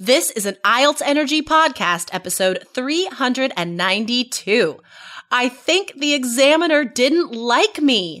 This is an IELTS Energy podcast, episode 392. I think the examiner didn't like me.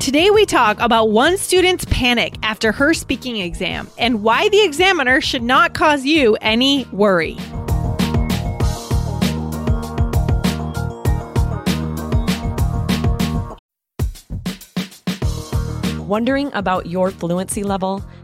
Today we talk about one student's panic after her speaking exam and why the examiner should not cause you any worry. Wondering about your fluency level?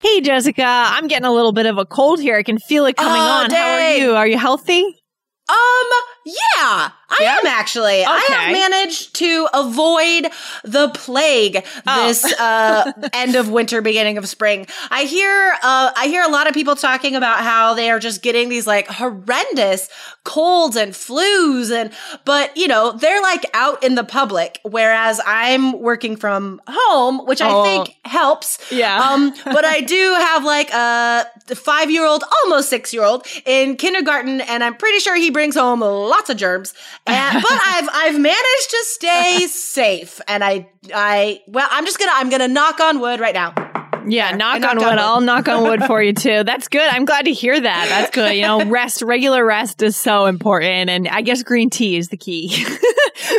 Hey, Jessica, I'm getting a little bit of a cold here. I can feel it coming on. Dang. How are you? Are you healthy? Yeah, I am actually. Okay. I have managed to avoid the plague this end of winter, beginning of spring. I hear a lot of people talking about how they are just getting these like horrendous colds and flus, but you know, they're like out in the public, whereas I'm working from home, which I think helps. Yeah. But I do have like a 5-year-old, almost 6-year-old in kindergarten, and I'm pretty sure he brings home lots of germs. But I've managed to stay safe, and I'm gonna knock on wood right now. Yeah, knock on wood. I'll knock on wood for you too. That's good. I'm glad to hear that. That's good. You know, regular rest is so important, and I guess green tea is the key.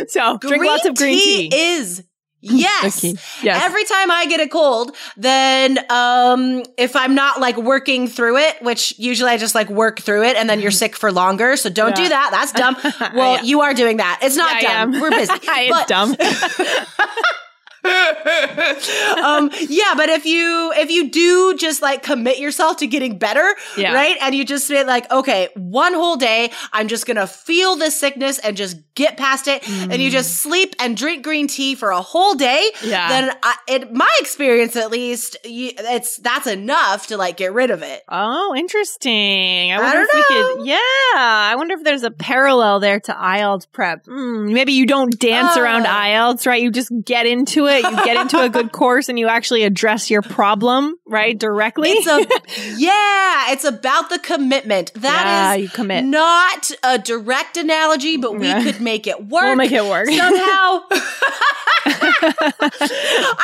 So drink lots of green tea. Yes. Every time I get a cold, then if I'm not like working through it, which usually I just like work through it and then you're sick for longer. So don't do that. That's dumb. Well, you are doing that. It's not dumb. We're busy. It's dumb. But if you do just like commit yourself to getting better, right? And you just say like, okay, one whole day, I'm just going to feel this sickness and just get past it. And you just sleep and drink green tea for a whole day. Yeah. Then my experience, at least, that's enough to like get rid of it. Oh, interesting. I wonder if there's a parallel there to IELTS prep. Maybe you don't dance around IELTS, right? You just get into it. You get into a good course and you actually address your problem, right, directly. It's about the commitment. That is you commit. Not a direct analogy, but we could make it work. We'll make it work. Somehow.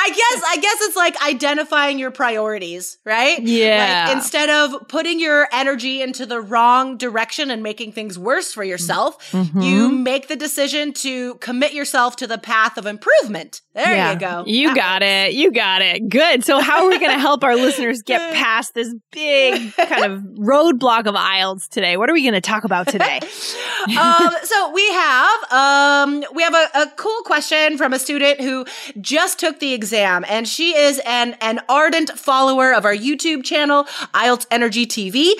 I guess it's like identifying your priorities, right? Yeah. Like instead of putting your energy into the wrong direction and making things worse for yourself, you make the decision to commit yourself to the path of improvement. There you go. You got it. Good. So how are we going to help our listeners get past this big kind of roadblock of IELTS today? What are we going to talk about today? So we have a cool question from a student who just took the exam, and she is an ardent follower of our YouTube channel, IELTS Energy TV.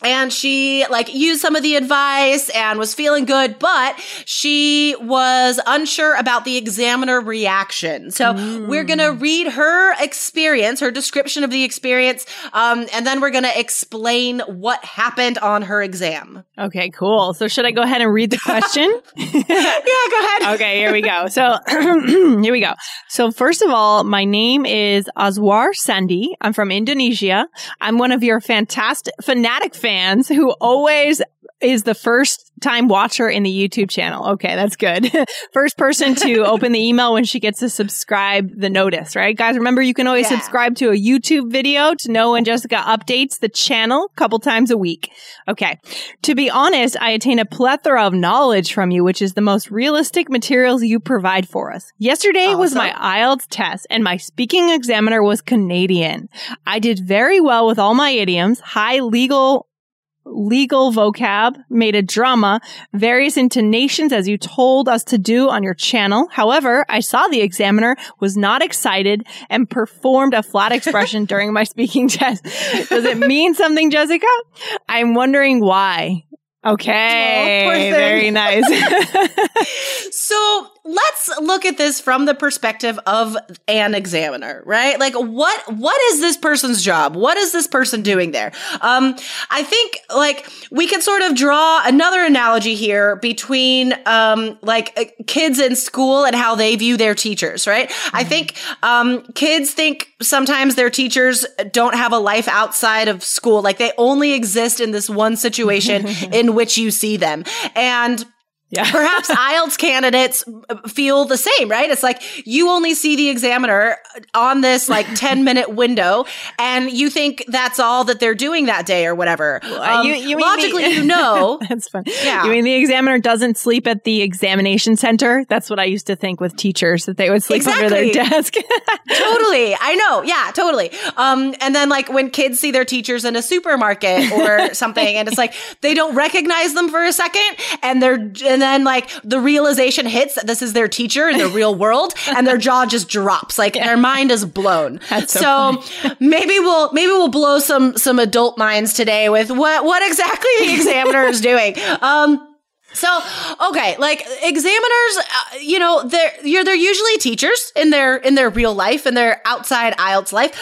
And she like used some of the advice and was feeling good, but she was unsure about the examiner reaction. So we're going to read her experience, her description of the experience, and then we're going to explain what happened on her exam. Okay, cool. So should I go ahead and read the question? Yeah, go ahead. Okay, here we go. So here we go. So first of all, my name is Azwar Sandi. I'm from Indonesia. I'm one of your fantastic fanatic fans who always is the first time watcher in the YouTube channel. Okay, that's good. First person to open the email when she gets to subscribe the notice, right? Guys, remember, you can always subscribe to a YouTube video to know when Jessica updates the channel a couple times a week. Okay. To be honest, I attain a plethora of knowledge from you, which is the most realistic materials you provide for us. Yesterday was my IELTS test, and my speaking examiner was Canadian. I did very well with all my idioms, high legal vocab, made a drama, various intonations as you told us to do on your channel. However, I saw the examiner was not excited and performed a flat expression during my speaking test. Does it mean something, Jessica? I'm wondering why. Okay, oh, very nice. So let's look at this from the perspective of an examiner, right? Like, what is this person's job? What is this person doing there? I think, like, we can sort of draw another analogy here between, like, kids in school and how they view their teachers, right? Mm-hmm. I think kids think sometimes their teachers don't have a life outside of school. Like, they only exist in this one situation in which you see them. And perhaps IELTS candidates feel the same, right? It's like you only see the examiner on this like 10-minute window, and you think that's all that they're doing that day or whatever. You logically, you know. That's funny. Yeah. You mean the examiner doesn't sleep at the examination center? That's what I used to think with teachers, that they would sleep under their desk. Totally. I know. Yeah, totally. And then like when kids see their teachers in a supermarket or something, and it's like they don't recognize them for a second, and then like the realization hits that this is their teacher in the real world, and their jaw just drops. Like their mind is blown. That's so maybe we'll blow some adult minds today with what exactly the examiner is doing. So, okay, like examiners, you know, they're usually teachers in their real life, in their outside IELTS life.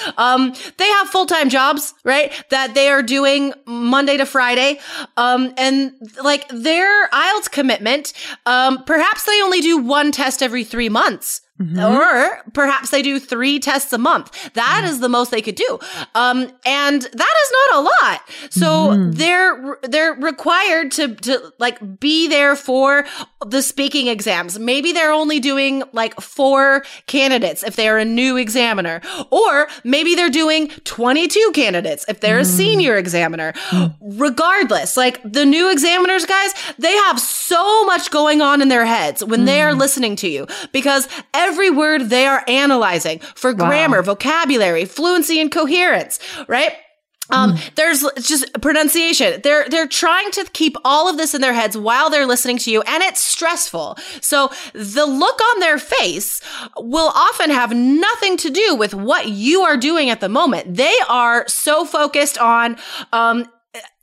They have full-time jobs, right? That they are doing Monday to Friday. And like their IELTS commitment, perhaps they only do one test every 3 months. Mm-hmm. Or perhaps they do 3 tests a month. That is the most they could do. And that is not a lot. So they're required to like be there for the speaking exams. Maybe they're only doing like 4 candidates if they're a new examiner, or maybe they're doing 22 candidates if they're a senior examiner. Regardless, like the new examiners, guys, they have so much going on in their heads when they are listening to you, because every word they are analyzing for grammar, vocabulary, fluency, and coherence, right? There's just pronunciation. They're trying to keep all of this in their heads while they're listening to you, and it's stressful. So the look on their face will often have nothing to do with what you are doing at the moment. They are so focused on,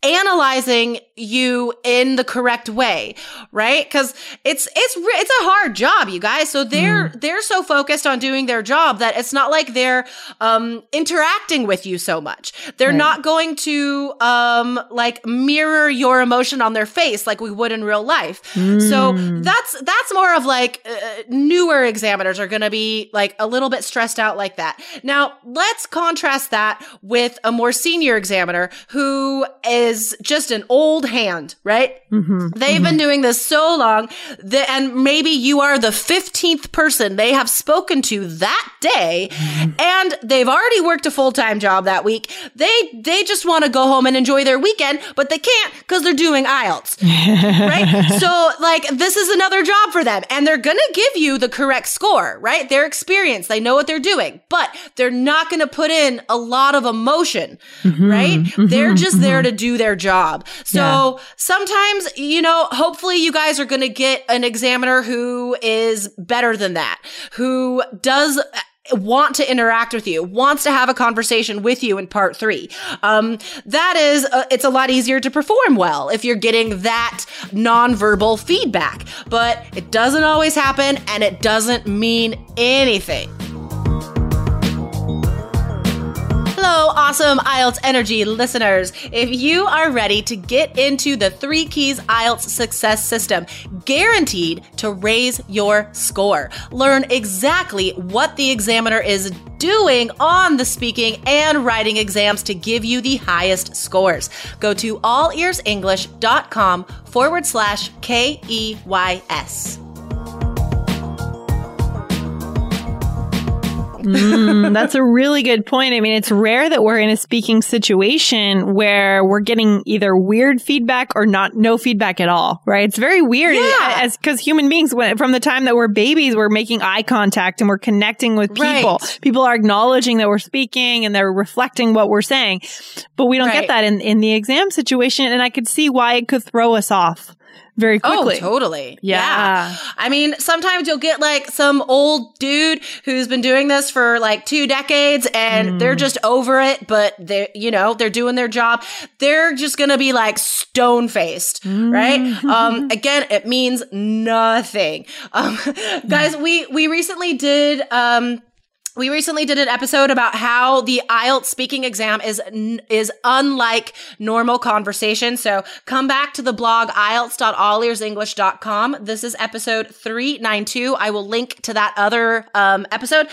analyzing you in the correct way, right? Because it's a hard job, you guys. So they're so focused on doing their job that it's not like they're interacting with you so much. They're not going to like mirror your emotion on their face like we would in real life. So that's more of like newer examiners are going to be like a little bit stressed out like that. Now let's contrast that with a more senior examiner who is just an old hand, right? They've been doing this so long that, and maybe you are the 15th person they have spoken to that day, and they've already worked a full-time job that week. They just want to go home and enjoy their weekend, but they can't because they're doing IELTS, right? So like this is another job for them, and they're going to give you the correct score, right? They're experienced. They know what they're doing, but they're not going to put in a lot of emotion, right? They're just there to do their job. So sometimes, you know, hopefully you guys are going to get an examiner who is better than that, who does want to interact with you, wants to have a conversation with you in part 3. That is, it's a lot easier to perform well if you're getting that nonverbal feedback, but it doesn't always happen, and it doesn't mean anything. Hello, awesome IELTS Energy listeners. If you are ready to get into the 3 Keys IELTS success system, guaranteed to raise your score, learn exactly what the examiner is doing on the speaking and writing exams to give you the highest scores. Go to allearsenglish.com/KEYS. That's a really good point. I mean, it's rare that we're in a speaking situation where we're getting either weird feedback or no feedback at all, right? It's very weird, because human beings, from the time that we're babies, we're making eye contact and we're connecting with people. Right. People are acknowledging that we're speaking and they're reflecting what we're saying, but we don't get that in the exam situation. And I could see why it could throw us off very quickly. Oh, totally. Yeah. I mean, sometimes you'll get like some old dude who's been doing this for like 2 decades and they're just over it, but they're doing their job. They're just going to be like stone-faced, right? Again, it means nothing. Guys, we recently did an episode about how the IELTS speaking exam is unlike normal conversation. So come back to the blog, IELTS.allearsenglish.com. This is episode 392. I will link to that other episode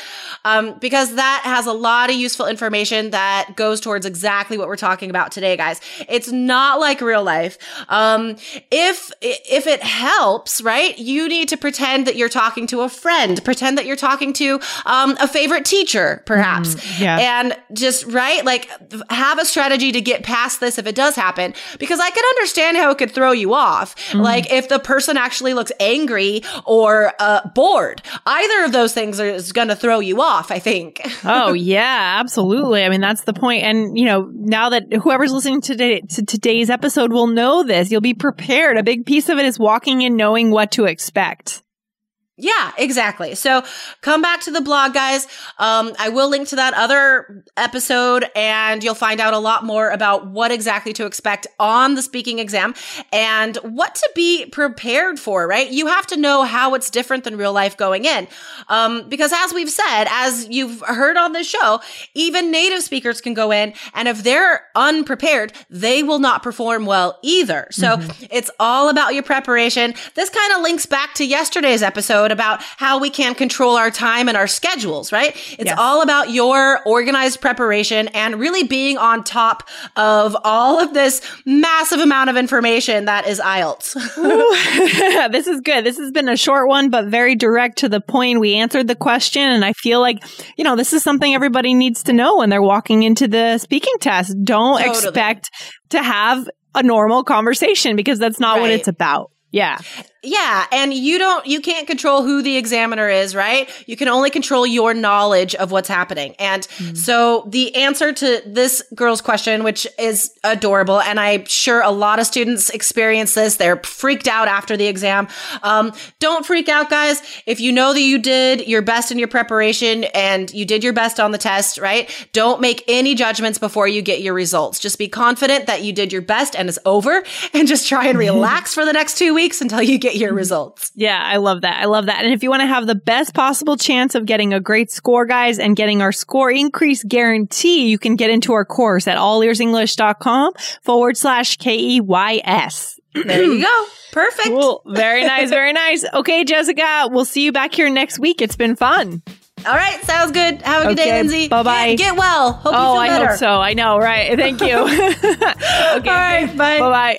because that has a lot of useful information that goes towards exactly what we're talking about today, guys. It's not like real life. If it helps, right, you need to pretend that you're talking to a friend, pretend that you're talking to a favorite teacher, perhaps. And just, have a strategy to get past this if it does happen, because I can understand how it could throw you off. Like, if the person actually looks angry or bored, either of those things is going to throw you off, I think. Oh, yeah, absolutely. I mean, that's the point. And, now that whoever's listening to today's episode will know this, you'll be prepared. A big piece of it is walking in knowing what to expect. Yeah, exactly. So come back to the blog, guys. I will link to that other episode and you'll find out a lot more about what exactly to expect on the speaking exam and what to be prepared for, right? You have to know how it's different than real life going in. Because as we've said, as you've heard on this show, even native speakers can go in, and if they're unprepared, they will not perform well either. So it's all about your preparation. This kind of links back to yesterday's episode about how we can control our time and our schedules, right? It's all about your organized preparation and really being on top of all of this massive amount of information that is IELTS. This is good. This has been a short one, but very direct to the point. We answered the question, and I feel like, this is something everybody needs to know when they're walking into the speaking test. Don't expect to have a normal conversation, because that's not what it's about. Yeah. And you can't control who the examiner is, right? You can only control your knowledge of what's happening. And so the answer to this girl's question, which is adorable, and I'm sure a lot of students experience this. They're freaked out after the exam. Don't freak out, guys. If you know that you did your best in your preparation and you did your best on the test, right? Don't make any judgments before you get your results. Just be confident that you did your best and it's over, and just try and relax for the next 2 weeks until you get your results. Yeah, I love that. I love that. And if you want to have the best possible chance of getting a great score, guys, and getting our score increase guarantee, you can get into our course at allearsenglish.com/KEYS. There you go. Perfect. Cool. Very nice. Very nice. Okay, Jessica, we'll see you back here next week. It's been fun. All right. Sounds good. Have a good day, Lindsay. Bye-bye. Get well. Hope you feel better. I hope so. I know. Right. Thank you. Okay. All right. Bye. Bye-bye.